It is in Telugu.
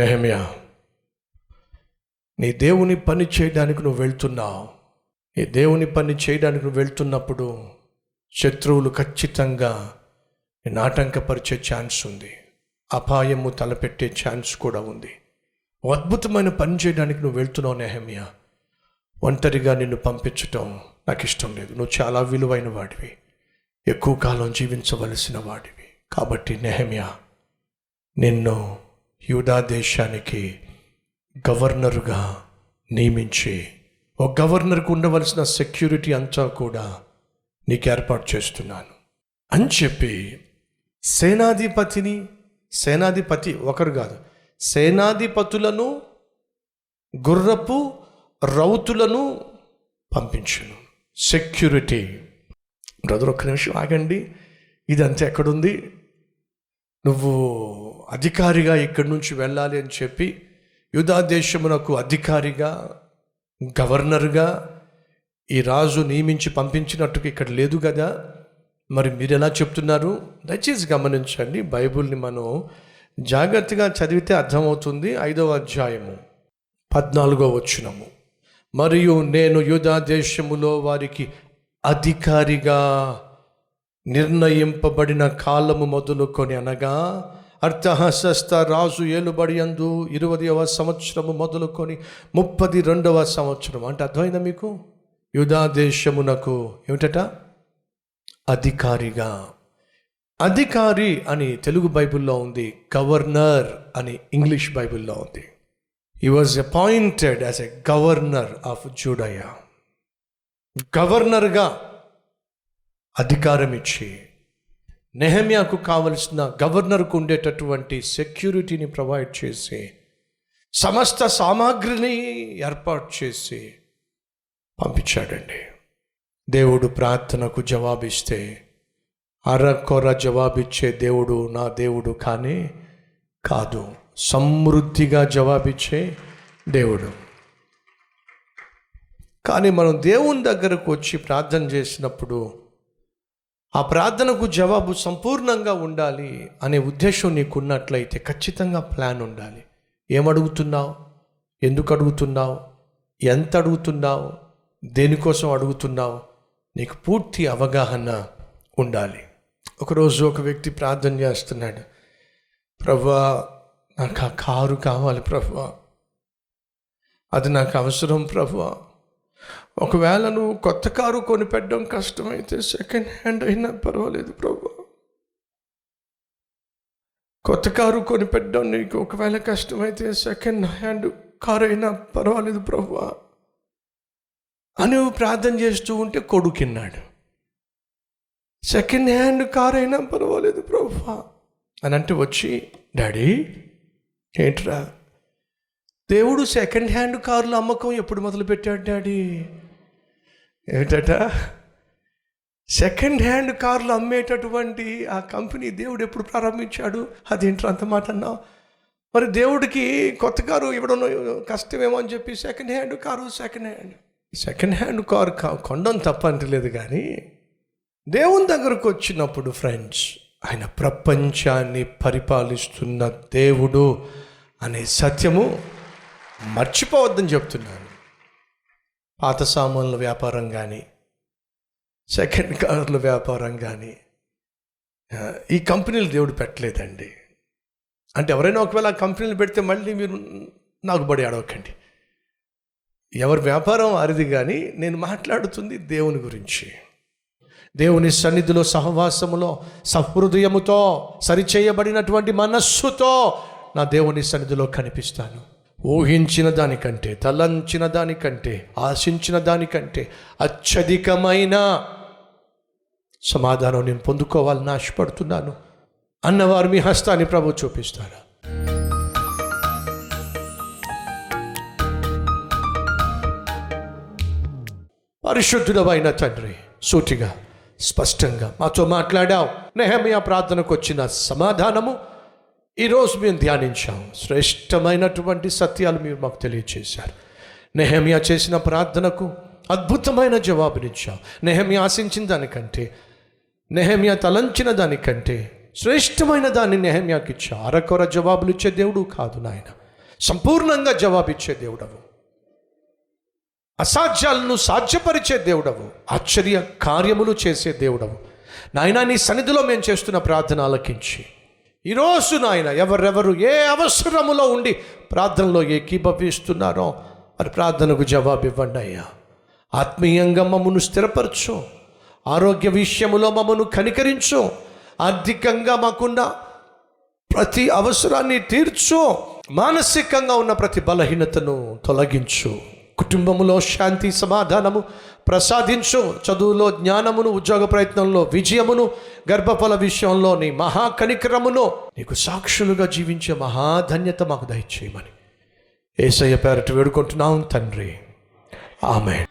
నెహెమ్యా, నీ దేవుని పని చేయడానికి నువ్వు వెళ్తున్నావు. నీ దేవుని పని చేయడానికి నువ్వు వెళ్తున్నప్పుడు శత్రువులు ఖచ్చితంగా నేను ఆటంకపరిచే ఛాన్స్ ఉంది, అపాయము తలపెట్టే ఛాన్స్ కూడా ఉంది. అద్భుతమైన పని చేయడానికి నువ్వు వెళ్తున్నావు నెహెమ్యా. ఒంటరిగా నిన్ను పంపించటం నాకు ఇష్టం లేదు. నువ్వు చాలా విలువైన వాడివి, ఎక్కువ కాలం జీవించవలసిన వాడివి. కాబట్టి నెహెమ్యా, నిన్ను యూదా దేశానికి గవర్నరుగా నియమించి ఓ గవర్నర్కు ఉండవలసిన సెక్యూరిటీ అంతా కూడా నీకు ఏర్పాటు చేస్తున్నాను అని చెప్పి సేనాధిపతి ఒకరు కాదు, సేనాధిపతులను గుర్రపు రౌతులను పంపించును. సెక్యూరిటీ. బ్రదర్ ఒక్క నిమిషం ఆగండి, ఇదంతా ఎక్కడుంది? నువ్వు అధికారిగా ఇక్కడి నుంచి వెళ్ళాలి అని చెప్పి యూదా దేశమునకు అధికారిగా గవర్నర్గా ఈ రాజు నియమించి పంపించినట్టుగా ఇక్కడ లేదు కదా, మరి మీరు ఎలా చెప్తున్నారు? దయచేసి గమనించండి, బైబిల్ని మనం జాగ్రత్తగా చదివితే అర్థమవుతుంది. 5వ అధ్యాయము 14వ వచనము, మరియు నేను యూదా దేశములో వారికి అధికారిగా నిర్ణయింపబడిన కాలము మొదలుకొని, అనగా అర్థహస్త రాజు ఏలుబడి యందు 20వ సంవత్సరము మొదలుకొని 32వ సంవత్సరం, అంటే అర్థమైందా మీకు? యూదా దేశమునకు ఏమిటట అధికారిగా. అధికారి అని తెలుగు బైబిల్లో ఉంది, గవర్నర్ అని ఇంగ్లీష్ బైబిల్లో ఉంది. He was appointed as a governor of Judea. గవర్నర్గా అధికారం ఇచ్చి నెహెమ్యాకు కావలసిన గవర్నర్కు ఉండేటటువంటి సెక్యూరిటీని ప్రొవైడ్ చేసి సమస్త సామాగ్రిని ఏర్పాటు చేసి పంపించాడండి. దేవుడు ప్రార్థనకు జవాబిస్తే అరకొర జవాబిచ్చే దేవుడు నా దేవుడు కానీ కాదు, సమృద్ధిగా జవాబిచ్చే దేవుడు. కానీ మనం దేవుని దగ్గరకు వచ్చి ప్రార్థన చేసినప్పుడు ఆ ప్రార్థనకు జవాబు సంపూర్ణంగా ఉండాలి అనే ఉద్దేశం నీకున్నట్లయితే ఖచ్చితంగా ప్లాన్ ఉండాలి. ఏమడుగుతున్నావు, ఎందుకు అడుగుతున్నావు, ఎంత అడుగుతున్నావు, దేనికోసం అడుగుతున్నావు, నీకు పూర్తి అవగాహన ఉండాలి. ఒకరోజు ఒక వ్యక్తి ప్రార్థన చేస్తున్నాడు, ప్రభువా నాకు ఆ కారు కావాలి ప్రభువా, అది నాకు అవసరం ప్రభువా, ఒకవేళ నువ్వు కొత్త కారు కొనిపెట్టడం కష్టమైతే సెకండ్ హ్యాండ్ అయినా పర్వాలేదు ప్రభువా, కొత్త కారు కొనిపెట్టడం నీకు ఒకవేళ కష్టమైతే సెకండ్ హ్యాండ్ కారు అయినా పర్వాలేదు ప్రభువా అని ప్రార్థన చేస్తూ ఉంటే కొడుకున్నాడు. సెకండ్ హ్యాండ్ కారు అయినా పర్వాలేదు ప్రభువా అని అంటే వచ్చి, డాడీ ఏంట్రా దేవుడు సెకండ్ హ్యాండ్ కార్ల అమ్మకం ఎప్పుడు మొదలుపెట్టాడు డాడీ? ఏమిటట సెకండ్ హ్యాండ్ కార్లు అమ్మేటటువంటి ఆ కంపెనీ దేవుడు ఎప్పుడు ప్రారంభించాడు? అదేంట్రా అంత మాట అన్నావు? మరి దేవుడికి కొత్త కారు ఇవ్వడం కష్టమేమో అని చెప్పి సెకండ్ హ్యాండ్ కారు కొనడం తప్ప అంటలేదు. కానీ దేవుని దగ్గరకు వచ్చినప్పుడు ఫ్రెండ్స్, ఆయన ప్రపంచాన్ని పరిపాలిస్తున్న దేవుడు అనే సత్యము మర్చిపోవద్దని చెప్తున్నాను. పాత సామాన్ల వ్యాపారం కానీ, సెకండ్ కార్ల వ్యాపారం కానీ ఈ కంపెనీలు దేవుడు పెట్టలేదండి. అంటే ఎవరైనా ఒకవేళ ఆ కంపెనీలు పెడితే మళ్ళీ మీరు నాకు బడి అడవకండి, ఎవరి వ్యాపారం అరిది. కానీ నేను మాట్లాడుతుంది దేవుని గురించి. దేవుని సన్నిధిలో సహవాసములో సహృదయముతో సరిచేయబడినటువంటి మనస్సుతో నా దేవుని సన్నిధిలో కనిపిస్తాను. ఊహించిన దానికంటే, తలంచిన దానికంటే, ఆశించిన దానికంటే అత్యధికమైన సమాధానం నేను పొందుకోవాలని ఆశపడుతున్నాను అన్నవారు మీ హస్తాన్ని ప్రభు చూపిస్తారా? పరిశుద్ధుడవైన తండ్రి, సూటిగా స్పష్టంగా మాతో మాట్లాడావు. నెహెమ్యా ప్రార్థనకు వచ్చిన సమాధానము ఈరోజు మేము ధ్యానించాము. శ్రేష్టమైనటువంటి సత్యాలు మీరు మాకు తెలియచేశారు. నెహెమ్యా చేసిన ప్రార్థనకు అద్భుతమైన జవాబునిచ్చావు. నెహెమ్యా ఆశించిన దానికంటే, నెహెమ్యా తలంచిన దానికంటే శ్రేష్టమైన దాన్ని నెహెమ్యాకిచ్చావు. అరకొర జవాబులు ఇచ్చే దేవుడు కాదు నాయన. సంపూర్ణంగా జవాబిచ్చే దేవుడవు, అసాధ్యాలను సాధ్యపరిచే దేవుడవు, ఆశ్చర్య కార్యములు చేసే దేవుడవు. నాయన, నీ సన్నిధిలో మేము చేస్తున్న ప్రార్థన ఆలకించి ఈరోజు నాయన ఎవరెవరు ఏ అవసరములో ఉండి ప్రార్థనలో ఏకీభవిస్తున్నారో వారి ప్రార్థనకు జవాబు ఇవ్వండి అయ్యా. ఆత్మీయంగా మమ్మను స్థిరపరచు, ఆరోగ్య విషయములో మమ్మను కనికరించు, ఆర్థికంగా మాకున్న ప్రతి అవసరాన్ని తీర్చు, మానసికంగా ఉన్న ప్రతి బలహీనతను తొలగించు, కుటుంబంలో శాంతి సమాధానము ప్రసాదించు, చదువులో జ్ఞానమును, ఉద్యోగ ప్రయత్నంలో విజయమును, గర్భఫల విషయంలో నీ మహాకనికరమును, నీకు సాక్షులుగా జీవించే మహాధన్యత మాకు దయచేయమని యేసయ్య పేరట వేడుకుంటున్నాం తండ్రి, ఆమేన్.